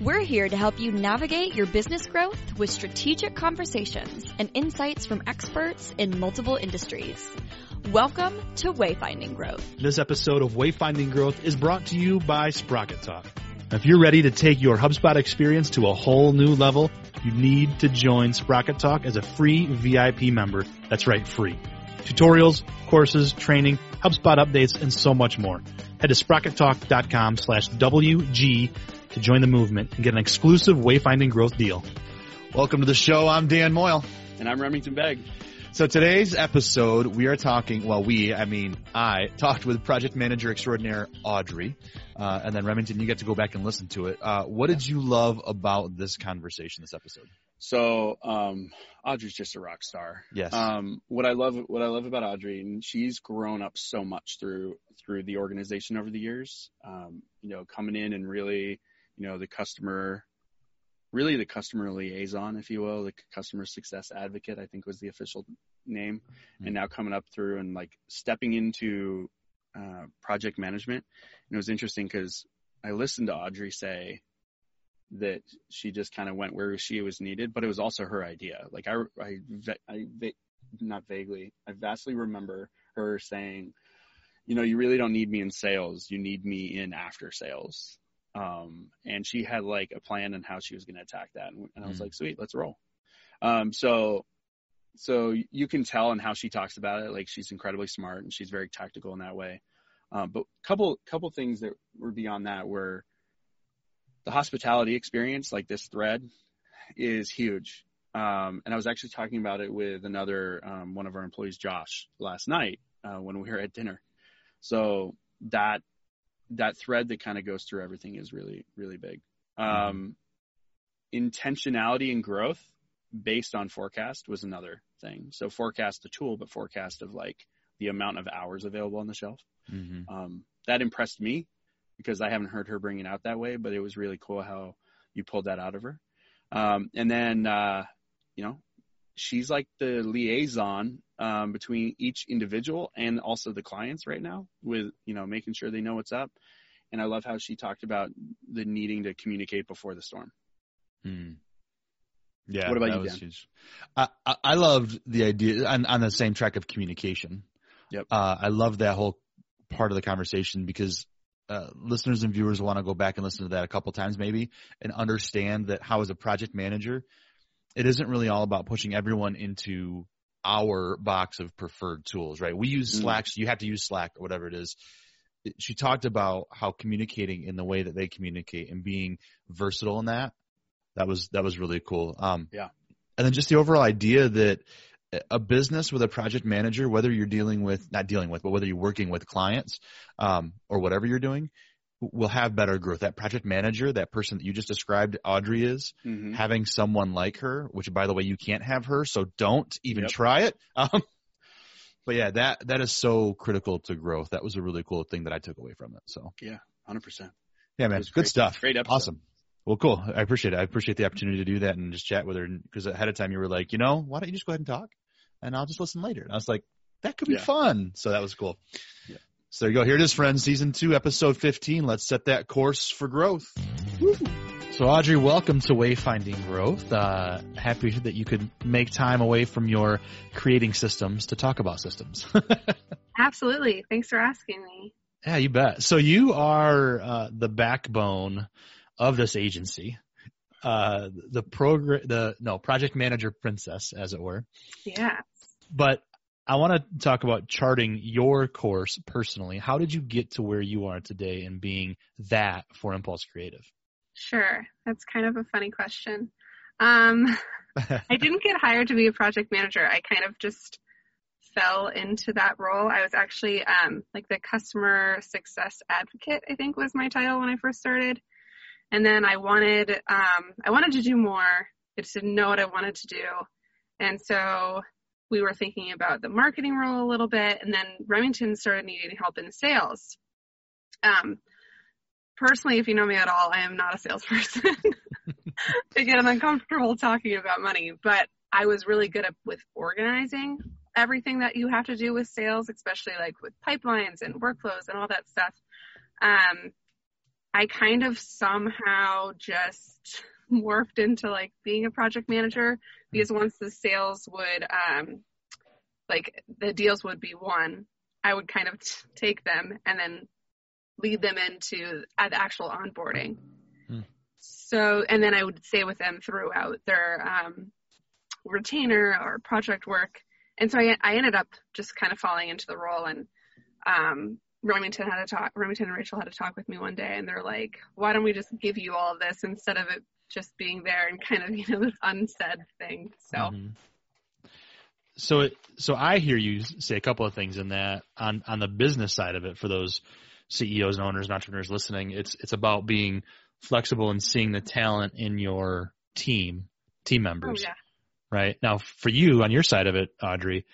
We're here to help you navigate your business growth with strategic conversations and insights from experts in multiple industries. Welcome to Wayfinding Growth. This episode of Wayfinding Growth is brought to you by Sprocket Talk. If you're ready to take your HubSpot experience to a whole new level, you need to join Sprocket Talk as a free VIP member. That's right, free. Tutorials, courses, training, HubSpot updates, and so much more. Head to sprockettalk.com/WG to join the movement and get an exclusive Wayfinding Growth deal. Welcome to the show. I'm Dan Moyle. And I'm Remington Begg. So today's episode, we are talking, I talked with project manager extraordinaire Audrey. And then Remington, you get to go back and listen to it. What did you love about this conversation, this episode? So, Audrey's just a rock star. Yes. What I love about Audrey, and she's grown up so much through the organization over the years, coming in and really, the customer liaison, if you will, the customer success advocate, I think was the official name. Mm-hmm. And now coming up through and like stepping into, project management. And it was interesting because I listened to Audrey say that she just kind of went where she was needed, but it was also her idea. Like I vastly remember her saying, you really don't need me in sales. You need me in after sales. And she had like a plan on how she was going to attack that. And I was like, sweet, let's roll. So you can tell in how she talks about it. Like she's incredibly smart and she's very tactical in that way. But couple things that were beyond that were the hospitality experience, like this thread is huge. And I was actually talking about it with another, one of our employees, Josh, last night, when we were at dinner. So that thread that kind of goes through everything is really, really big. Intentionality and growth based on Forecast was another thing. So Forecast, the tool, but Forecast of like the amount of hours available on the shelf. Mm-hmm. That impressed me because I haven't heard her bring it out that way, but it was really cool how you pulled that out of her. And then she's like the liaison between each individual and also the clients right now with, making sure they know what's up. And I love how she talked about the needing to communicate before the storm. Mm. Yeah. What about you, Dan? Huge. I loved the idea on the same track of communication. Yep. I love that whole part of the conversation because listeners and viewers want to go back and listen to that a couple times maybe and understand that how as a project manager, it isn't really all about pushing everyone into our box of preferred tools, right? We use Slack. So you have to use Slack or whatever it is. She talked about how communicating in the way that they communicate and being versatile in that. That was really cool. Yeah. And then just the overall idea that a business with a project manager, whether you're whether you're working with clients or whatever you're doing, will have better growth. That project manager, that person that you just described, Audrey is, having someone like her, which by the way, you can't have her, so don't even try it. But yeah, that is so critical to growth. That was a really cool thing that I took away from it. So yeah, 100%. Yeah, man, good stuff. Great episode. Awesome. Well, cool. I appreciate it. I appreciate the opportunity to do that and just chat with her because ahead of time you were like, why don't you just go ahead and talk and I'll just listen later. And I was like, that could be fun. So that was cool. Yeah. So there you go. Here it is, friends. Season 2, episode 15. Let's set that course for growth. Woo. So Audrey, welcome to Wayfinding Growth. Happy that you could make time away from your creating systems to talk about systems. Absolutely. Thanks for asking me. Yeah, you bet. So you are the backbone of this agency, project manager princess, as it were. Yeah. But I want to talk about charting your course personally. How did you get to where you are today and being that for Impulse Creative? Sure. That's kind of a funny question. I didn't get hired to be a project manager. I kind of just fell into that role. I was actually the customer success advocate, I think was my title when I first started. And then I wanted to do more. I just didn't know what I wanted to do. And so we were thinking about the marketing role a little bit, and then Remington started needing help in sales. Personally, if you know me at all, I am not a salesperson. I get uncomfortable talking about money, but I was really good with organizing everything that you have to do with sales, especially like with pipelines and workflows and all that stuff. I kind of somehow just morphed into like being a project manager, because once the sales would, like the deals would be won, I would kind of take them and then lead them into the actual onboarding. Hmm. So, and then I would stay with them throughout their retainer or project work. And so I ended up just kind of falling into the role, and Remington and Rachel had a talk with me one day, and they're like, why don't we just give you all of this instead of it just being there and kind of, you know, this unsaid thing. So, So I hear you say a couple of things in that on the business side of it for those CEOs and owners and entrepreneurs listening. It's about being flexible and seeing the talent in your team members. Oh, yeah. Right? Now for you on your side of it, Audrey,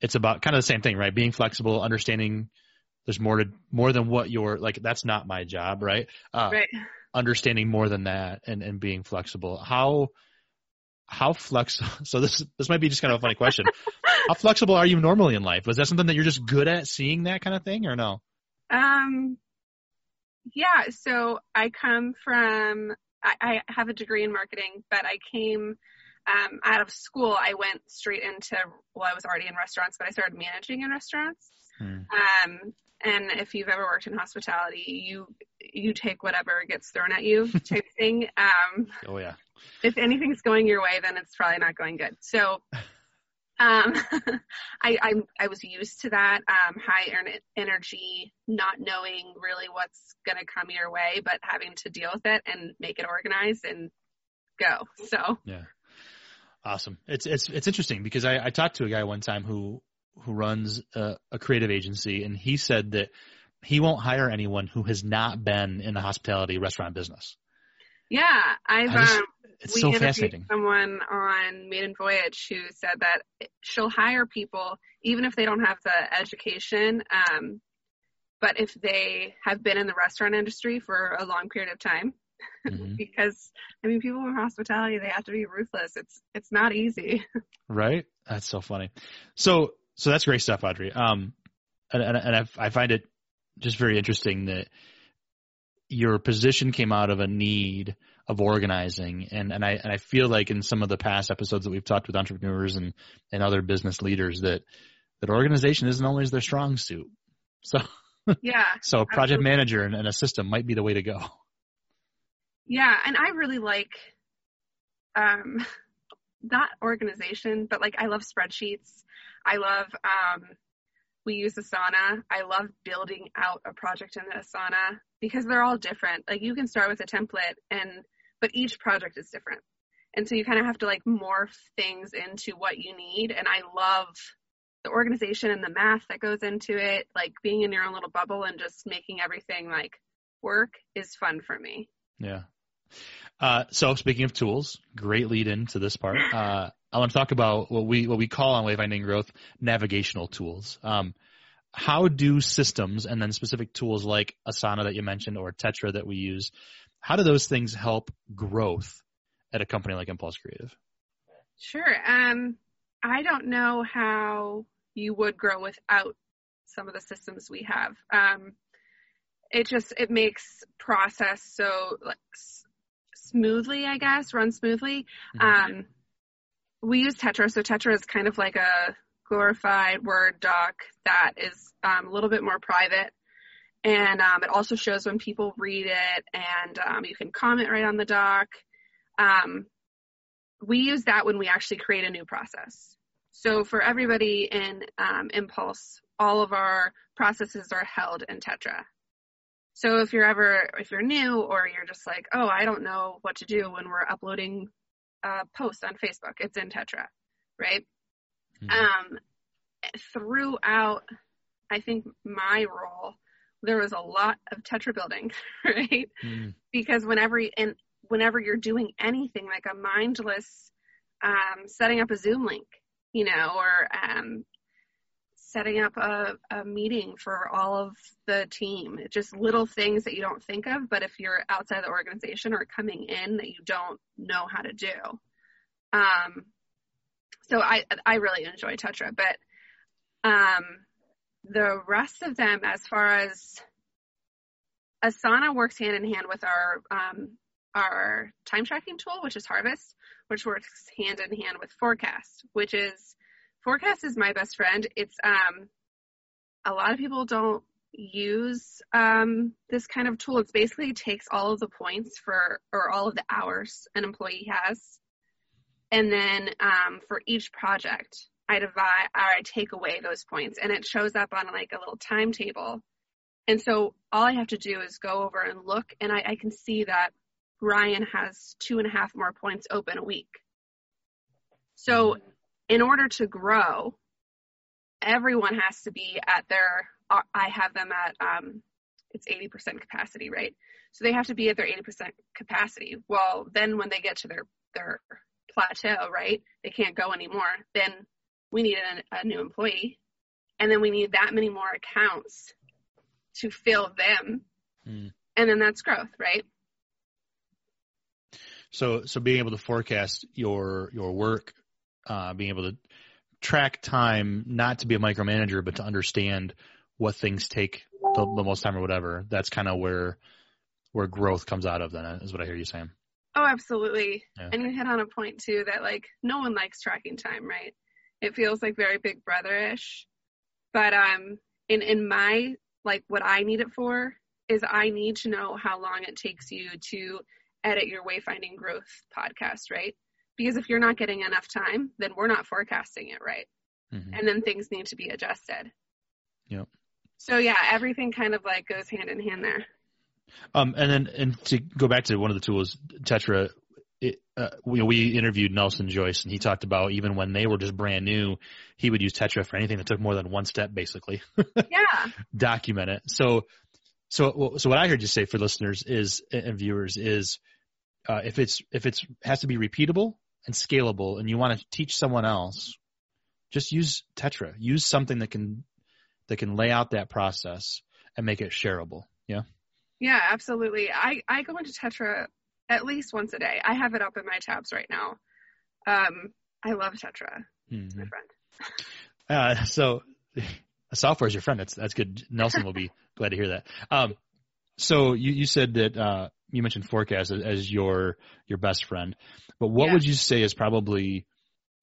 it's about kind of the same thing, right? Being flexible, understanding there's more than what you're like, that's not my job, right? Right. Understanding more than that and being flexible. How flexible? So this might be just kind of a funny question. How flexible are you normally in life? Was that something that you're just good at, seeing that kind of thing, or no? Yeah. So I come from, I have a degree in marketing, but I came out of school. I went straight into, well, I was already in restaurants, but I started managing in restaurants. And if you've ever worked in hospitality, you take whatever gets thrown at you type thing. Oh yeah. If anything's going your way, then it's probably not going good. So, I was used to that, high energy, not knowing really what's going to come your way, but having to deal with it and make it organized and go. So, yeah. Awesome. It's interesting because I talked to a guy one time who runs a creative agency, and he said that he won't hire anyone who has not been in the hospitality restaurant business. Yeah. It's so fascinating. Someone on Maiden Voyage who said that she'll hire people even if they don't have the education, but if they have been in the restaurant industry for a long period of time, mm-hmm. because I mean, people in hospitality, they have to be ruthless. It's not easy. Right. That's so funny. So that's great stuff, Audrey. And I find it just very interesting that your position came out of a need of organizing. And I feel like in some of the past episodes that we've talked with entrepreneurs and other business leaders that organization isn't always their strong suit. So, yeah, so a project absolutely. Manager and a system might be the way to go. Yeah. And I really like, not organization, but like I love spreadsheets. I love, we use Asana. I love building out a project in Asana because they're all different. Like you can start with a template but each project is different. And so you kind of have to like morph things into what you need. And I love the organization and the math that goes into it. Like being in your own little bubble and just making everything like work is fun for me. Yeah. So speaking of tools, great lead into this part. I want to talk about what we call on Wayfinding Growth navigational tools. How do systems and then specific tools like Asana that you mentioned or Tetra that we use, how do those things help growth at a company like Impulse Creative? Sure. I don't know how you would grow without some of the systems we have. It makes process so smoothly, I guess, run smoothly. Mm-hmm. We use Tetra. So Tetra is kind of like a glorified Word doc that is a little bit more private. And it also shows when people read it, and you can comment right on the doc. We use that when we actually create a new process. So for everybody in Impulse, all of our processes are held in Tetra. So if you're new or you're just like, oh, I don't know what to do when we're uploading post on Facebook, it's in Tetra, right? Mm-hmm. Throughout, I think my role, there was a lot of Tetra building, right? Mm-hmm. Because whenever you're doing anything like a mindless, setting up a Zoom link, you know, or setting up a meeting for all of the team, it's just little things that you don't think of, but if you're outside the organization or coming in that you don't know how to do. So I really enjoy Tetra, but the rest of them, as far as Asana works hand in hand with our time tracking tool, which is Harvest, which works hand in hand with Forecast, which is, Forecast is my best friend. It's, a lot of people don't use this kind of tool. It basically takes all of the points or all of the hours an employee has. And then for each project, I divide or I take away those points, and it shows up on like a little timetable. And so all I have to do is go over and look, and I can see that Ryan has 2.5 more points open a week. So in order to grow, everyone has to be at their, I have them at, it's 80% capacity, right? So they have to be at their 80% capacity. Well, then when they get to their plateau, right, they can't go anymore. Then we need a new employee. And then we need that many more accounts to fill them. Mm. And then that's growth, right? So being able to forecast your work, being able to track time, not to be a micromanager, but to understand what things take the most time or whatever. That's kind of where growth comes out of then, is what I hear you saying. Oh, absolutely. Yeah. And you hit on a point too, that like no one likes tracking time, right? It feels like very Big Brother-ish, but in my, like what I need it for is I need to know how long it takes you to edit your Wayfinding Growth podcast, right? Because if you're not getting enough time, then we're not forecasting it right. Mm-hmm. And then things need to be adjusted. Yep. So yeah, everything kind of like goes hand in hand there. And to go back to one of the tools, Tetra, we interviewed Nelson Joyce, and he talked about even when they were just brand new, he would use Tetra for anything that took more than one step, basically. Yeah. Document it. So what I heard you say for listeners is and viewers is, if it's has to be repeatable and scalable, and you want to teach someone else, just use Tetra. Use something that can lay out that process and make it shareable. Yeah. Yeah, absolutely. I go into Tetra at least once a day. I have it up in my tabs right now. I love Tetra. Mm-hmm. It's my friend. So software is your friend. That's good. Nelson will be glad to hear that. So you said that you mentioned Forecast as your best friend, but what would you say is probably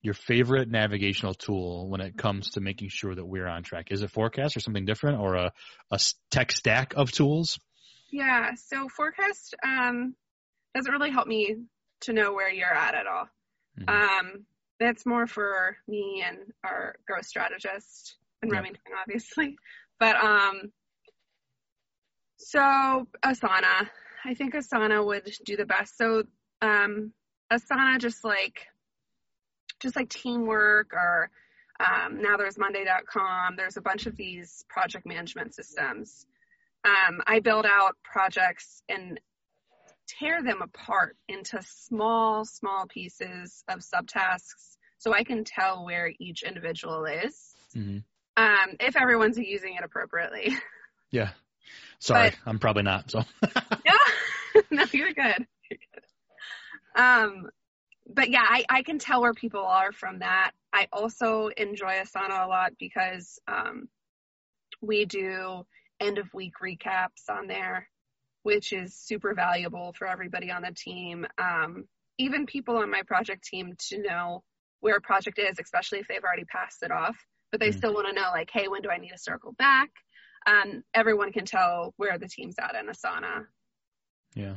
your favorite navigational tool when it comes to making sure that we're on track? Is it Forecast or something different, or a tech stack of tools? Yeah. So Forecast doesn't really help me to know where you're at all. Mm-hmm. That's more for me and our growth strategist and Remington, obviously. But so Asana, I think Asana would do the best. So Asana just like Teamwork or now there's monday.com. There's a bunch of these project management systems. I build out projects and tear them apart into small pieces of subtasks so I can tell where each individual is. Mm-hmm. If everyone's using it appropriately. Yeah. Sorry, but, I'm probably not. So. No, you're good. But yeah, I can tell where people are from that. I also enjoy Asana a lot because we do end of week recaps on there, which is super valuable for everybody on the team. Even people on my project team to know where a project is, especially if they've already passed it off, but they still want to know like, hey, when do I need to circle back? Everyone can tell where the team's at in Asana. Yeah.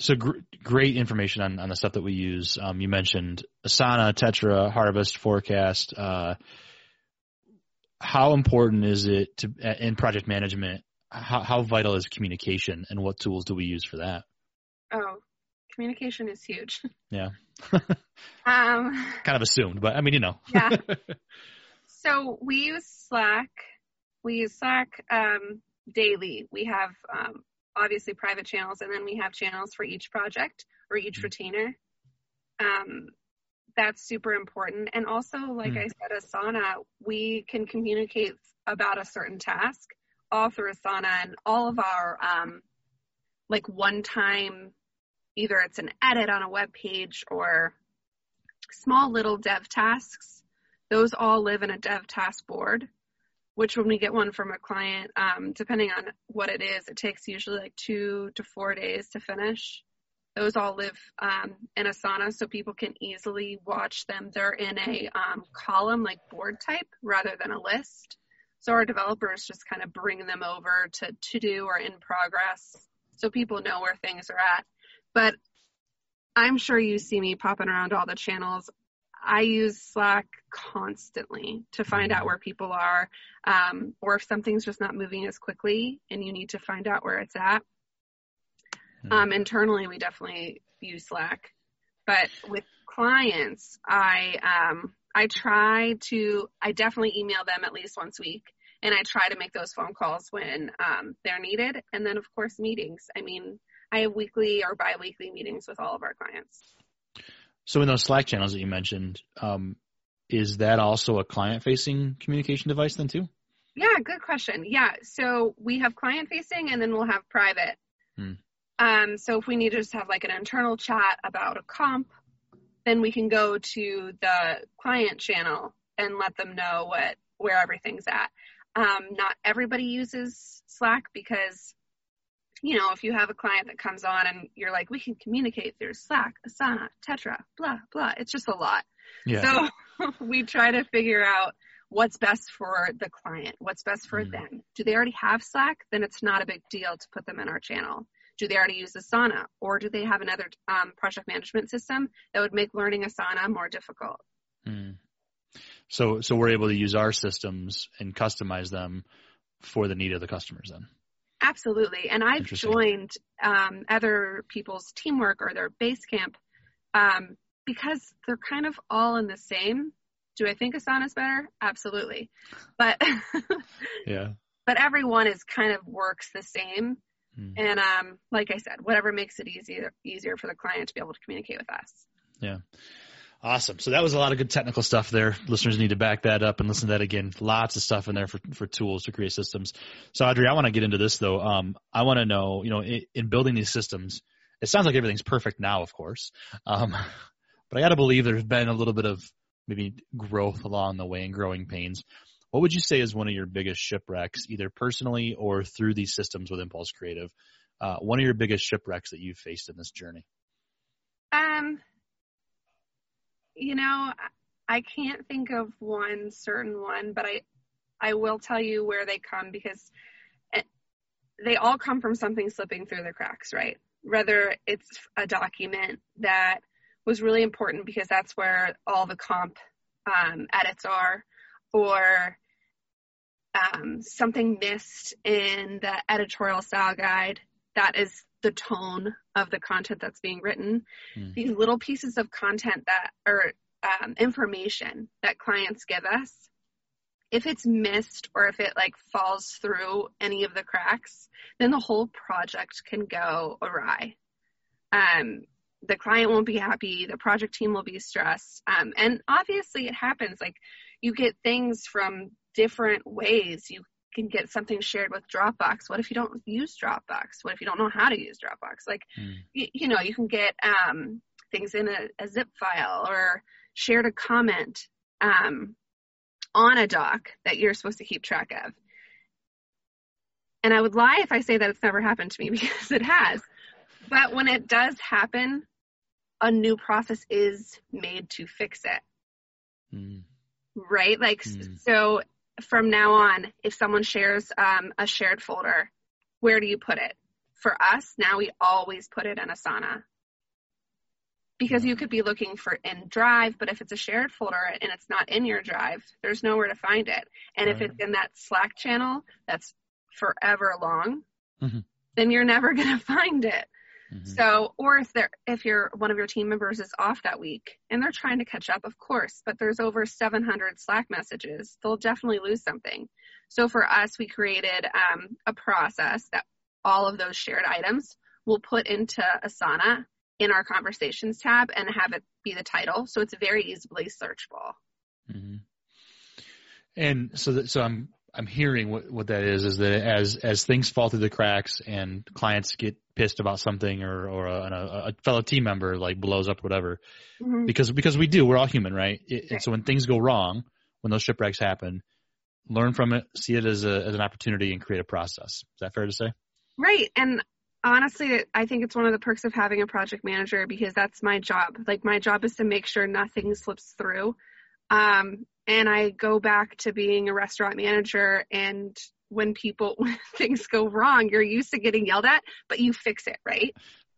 So great information on the stuff that we use. You mentioned Asana, Tetra, Harvest, Forecast. How important is it in project management? How vital is communication, and what tools do we use for that? Oh, communication is huge. Yeah. Kind of assumed, but I mean, you know. Yeah. So we use Slack. Daily. We have obviously private channels, and then we have channels for each project or each retainer. That's super important. And also, like I said, Asana, we can communicate about a certain task all through Asana, and all of our like one-time, either it's an edit on a web page or small little dev tasks, those all live in a dev task board, which when we get one from a client, depending on what it is, it takes usually like 2 to 4 days to finish. Those all live in Asana, so people can easily watch them. They're in a column, like board type, rather than a list. So our developers just kind of bring them over to to-do or in progress, so people know where things are at. But I'm sure you see me popping around all the channels. I use Slack constantly to find out where people are, or if something's just not moving as quickly and you need to find out where it's at. Internally, we definitely use Slack, but with clients, I definitely email them at least once a week, and I try to make those phone calls when they're needed. And then, of course, meetings. I mean, I have weekly or biweekly meetings with all of our clients. So in those Slack channels that you mentioned, is that also a client-facing communication device then too? Yeah, good question. Yeah, so we have client-facing, and then we'll have private. So if we need to just have like an internal chat about a comp, then we can go to the client channel and let them know where everything's at. Not everybody uses Slack because, you know, if you have a client that comes on and you're like, we can communicate through Slack, Asana, Tetra, blah, blah. It's just a lot. Yeah. So we try to figure out what's best for the client, what's best for them. Do they already have Slack? Then it's not a big deal to put them in our channel. Do they already use Asana, or do they have another project management system that would make learning Asana more difficult? So we're able to use our systems and customize them for the need of the customers then? Absolutely. And I've joined other people's Teamwork or their Basecamp because they're kind of all in the same. Do I think Asana's better? Absolutely. But but everyone is kind of works the same. And like I said, whatever makes it easier for the client to be able to communicate with us. Yeah. Awesome. So that was a lot of good technical stuff there. Listeners need to back that up and listen to that again. Lots of stuff in there for tools to create systems. So Audrey, I want to get into this though. I want to know, you know, in building these systems, it sounds like everything's perfect now, of course. But I got to believe there's been a little bit of maybe growth along the way and growing pains. What would you say is one of your biggest shipwrecks, either personally or through these systems with Impulse Creative? One of your biggest shipwrecks that you've faced in this journey? You know, I can't think of one certain one, but I will tell you where they come, because they all come from something slipping through the cracks, right? Whether it's a document that was really important because that's where all the comp edits are, or something missed in the editorial style guide that is the tone of the content that's being written. These little pieces of content that are information that clients give us, if it's missed or if it like falls through any of the cracks, then the whole project can go awry. The client won't be happy, the project team will be stressed, and obviously it happens. Like, you get things from different ways. You can get something shared with Dropbox. What if you don't use Dropbox? What if you don't know how to use Dropbox? Like, you know, you can get things in a zip file, or shared a comment on a doc that you're supposed to keep track of. And I would lie if I say that it's never happened to me, because it has. But when it does happen, a new process is made to fix it. Right? Like, so from now on, if someone shares a shared folder, where do you put it? For us, now we always put it in Asana, because you could be looking for in Drive, but if it's a shared folder and it's not in your Drive, there's nowhere to find it. And if it's in that Slack channel that's forever long, then you're never going to find it. So, or if you're one of your team members is off that week and they're trying to catch up, of course, but there's over 700 Slack messages, they'll definitely lose something. So for us, we created a process that all of those shared items will put into Asana in our conversations tab and have it be the title. So it's very easily searchable. And so I'm hearing what that is that as things fall through the cracks and clients get pissed about something, or a fellow team member like blows up, whatever, because we do, we're all human, right? And so when things go wrong, when those shipwrecks happen, learn from it, see it as an opportunity, and create a process. Is that fair to say? Right. And honestly, I think it's one of the perks of having a project manager, because that's my job. Like, my job is to make sure nothing slips through. And I go back to being a restaurant manager, and when things go wrong, you're used to getting yelled at, but you fix it, right?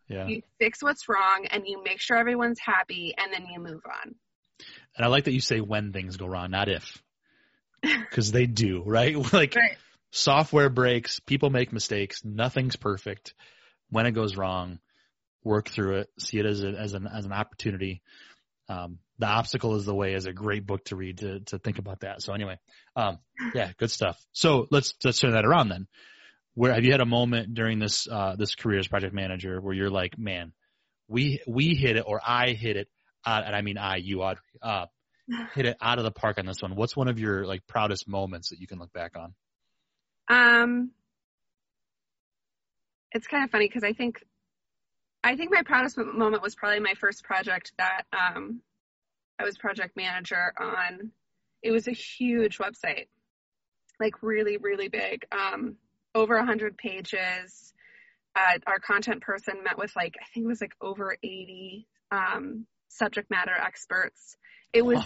Yeah. You fix what's wrong and you make sure everyone's happy, and then you move on. And I like that you say when things go wrong, not if, because they do, right? Like, right. Software breaks, people make mistakes, nothing's perfect. When it goes wrong, work through it, see it as an opportunity. The Obstacle is the Way is a great book to read to think about that. So anyway, yeah, good stuff. So let's turn that around then. Where have you had a moment during this this career as project manager where you're like, man, we hit it, or I hit it, and I mean you, Audrey, hit it out of the park on this one? What's one of your like proudest moments that you can look back on? It's kind of funny because I think my proudest moment was probably my first project that I was project manager on. It was a huge website, like really, really big, over 100 pages. Our content person met with like, I think it was like over 80 subject matter experts. It was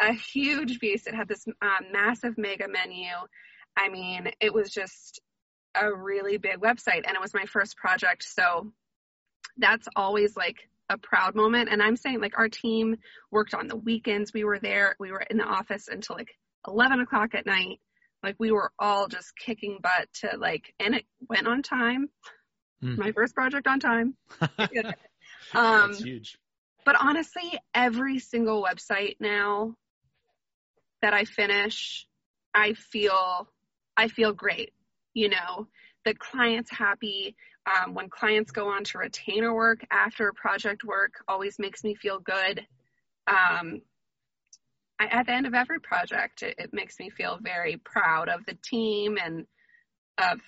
a huge beast. It had this massive mega menu. I mean, it was just a really big website, and it was my first project. So that's always like a proud moment. And I'm saying, like, our team worked on the weekends. We were there. We were in the office until like 11 o'clock at night. Like, we were all just kicking butt to like, and it went on time. My first project on time. That's huge. But honestly, every single website now that I finish, I feel great. You know, the client's happy. When clients go on to retainer work after project work, always makes me feel good. At the end of every project, it makes me feel very proud of the team, and of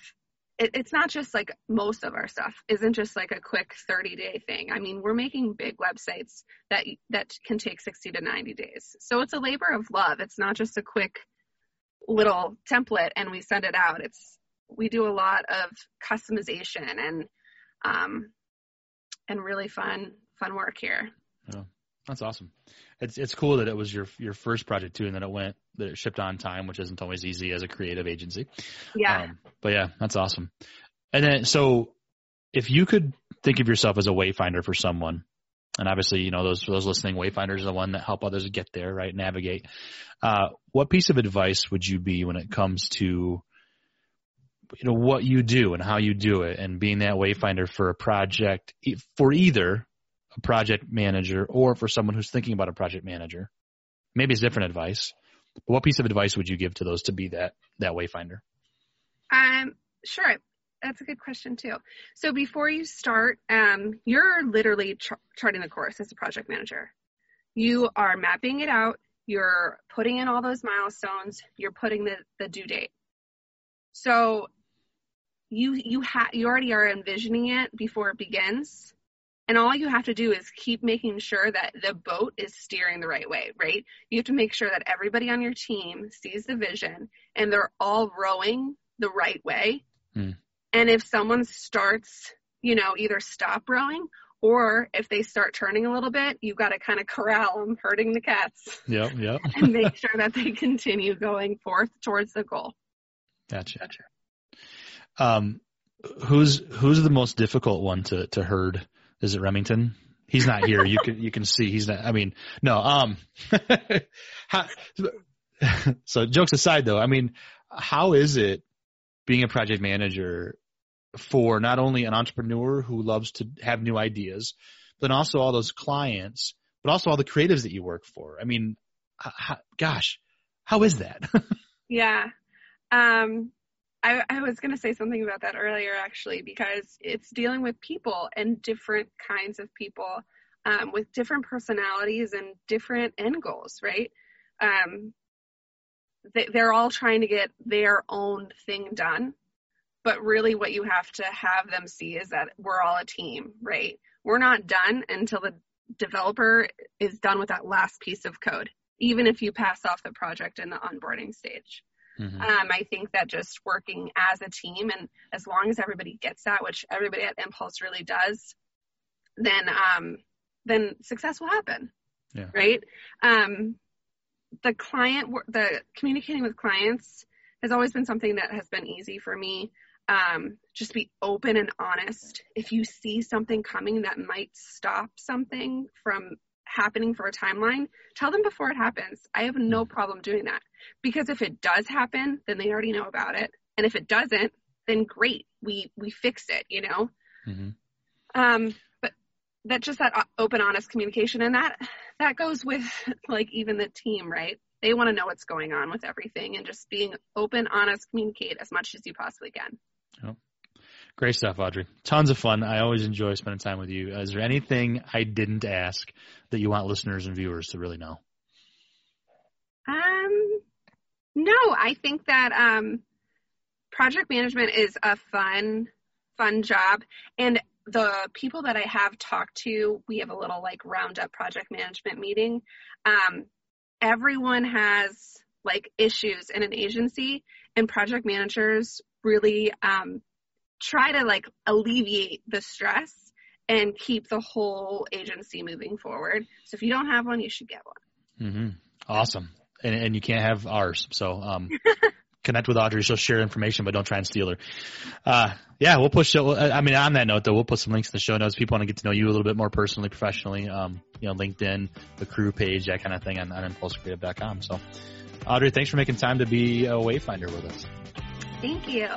it. It's not just like, most of our stuff isn't just like a quick 30-day thing. I mean, we're making big websites that can take 60 to 90 days. So it's a labor of love. It's not just a quick little template and we send it out. We do a lot of customization and really fun work here. Oh, that's awesome. It's cool that it was your first project too, and that it shipped on time, which isn't always easy as a creative agency. Yeah. But yeah, that's awesome. And then, so if you could think of yourself as a wayfinder for someone, and obviously, you know, for those listening, wayfinders are the one that help others get there, right? Navigate. What piece of advice would you be when it comes to, you know, what you do and how you do it, and being that wayfinder for a project, for either a project manager or for someone who's thinking about a project manager? Maybe it's different advice, but what piece of advice would you give to those to be that wayfinder? Sure. That's a good question too. So before you start, you're literally charting the course as a project manager. You are mapping it out. You're putting in all those milestones. You're putting the due date. So you already are envisioning it before it begins, and all you have to do is keep making sure that the boat is steering the right way, right? You have to make sure that everybody on your team sees the vision and they're all rowing the right way. And if someone starts, you know, either stop rowing, or if they start turning a little bit, you've got to kind of corral them, herding the cats. Yep. And make sure that they continue going forth towards the goal. Gotcha. Who's the most difficult one to herd? Is it Remington? He's not here. You can see he's not. I mean, no. So jokes aside, though, I mean, how is it being a project manager for not only an entrepreneur who loves to have new ideas, but also all those clients, but also all the creatives that you work for? I mean, gosh, how is that? Yeah. I was going to say something about that earlier, actually, because it's dealing with people, and different kinds of people, with different personalities and different end goals, right? They're all trying to get their own thing done, but really what you have to have them see is that we're all a team, right? We're not done until the developer is done with that last piece of code, even if you pass off the project in the onboarding stage. Mm-hmm. I think that just working as a team, and as long as everybody gets that, which everybody at Impulse really does, then success will happen. Yeah. Right. The communicating with clients has always been something that has been easy for me. Just be open and honest. If you see something coming that might stop something from happening for a timeline, tell them before it happens. I have no problem doing that, because if it does happen, then they already know about it. And if it doesn't, then great. We fix it, you know? Mm-hmm. But that just that open, honest communication, and that goes with like even the team, right? They want to know what's going on with everything, and just being open, honest, communicate as much as you possibly can. Yep. Great stuff, Audrey. Tons of fun. I always enjoy spending time with you. Is there anything I didn't ask that you want listeners and viewers to really know? No, I think that project management is a fun job. And the people that I have talked to, we have a little like roundup project management meeting. Everyone has like issues in an agency, and project managers really try to like alleviate the stress and keep the whole agency moving forward. So if you don't have one, you should get one. Mm-hmm. Awesome. And you can't have ours. So connect with Audrey. She'll share information, but don't try and steal her. Yeah, we'll push. I mean, on that note, though, we'll put some links in the show notes. People want to get to know you a little bit more personally, professionally. LinkedIn, the crew page, that kind of thing on impulsecreative.com. So, Audrey, thanks for making time to be a Wayfinder with us. Thank you.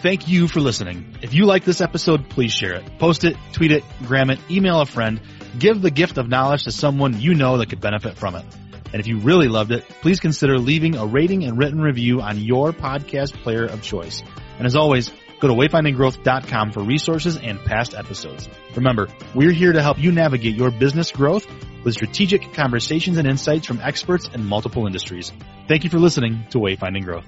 Thank you for listening. If you like this episode, please share it. Post it, tweet it, gram it, email a friend. Give the gift of knowledge to someone you know that could benefit from it. And if you really loved it, please consider leaving a rating and written review on your podcast player of choice. And as always, go to wayfindinggrowth.com for resources and past episodes. Remember, we're here to help you navigate your business growth with strategic conversations and insights from experts in multiple industries. Thank you for listening to Wayfinding Growth.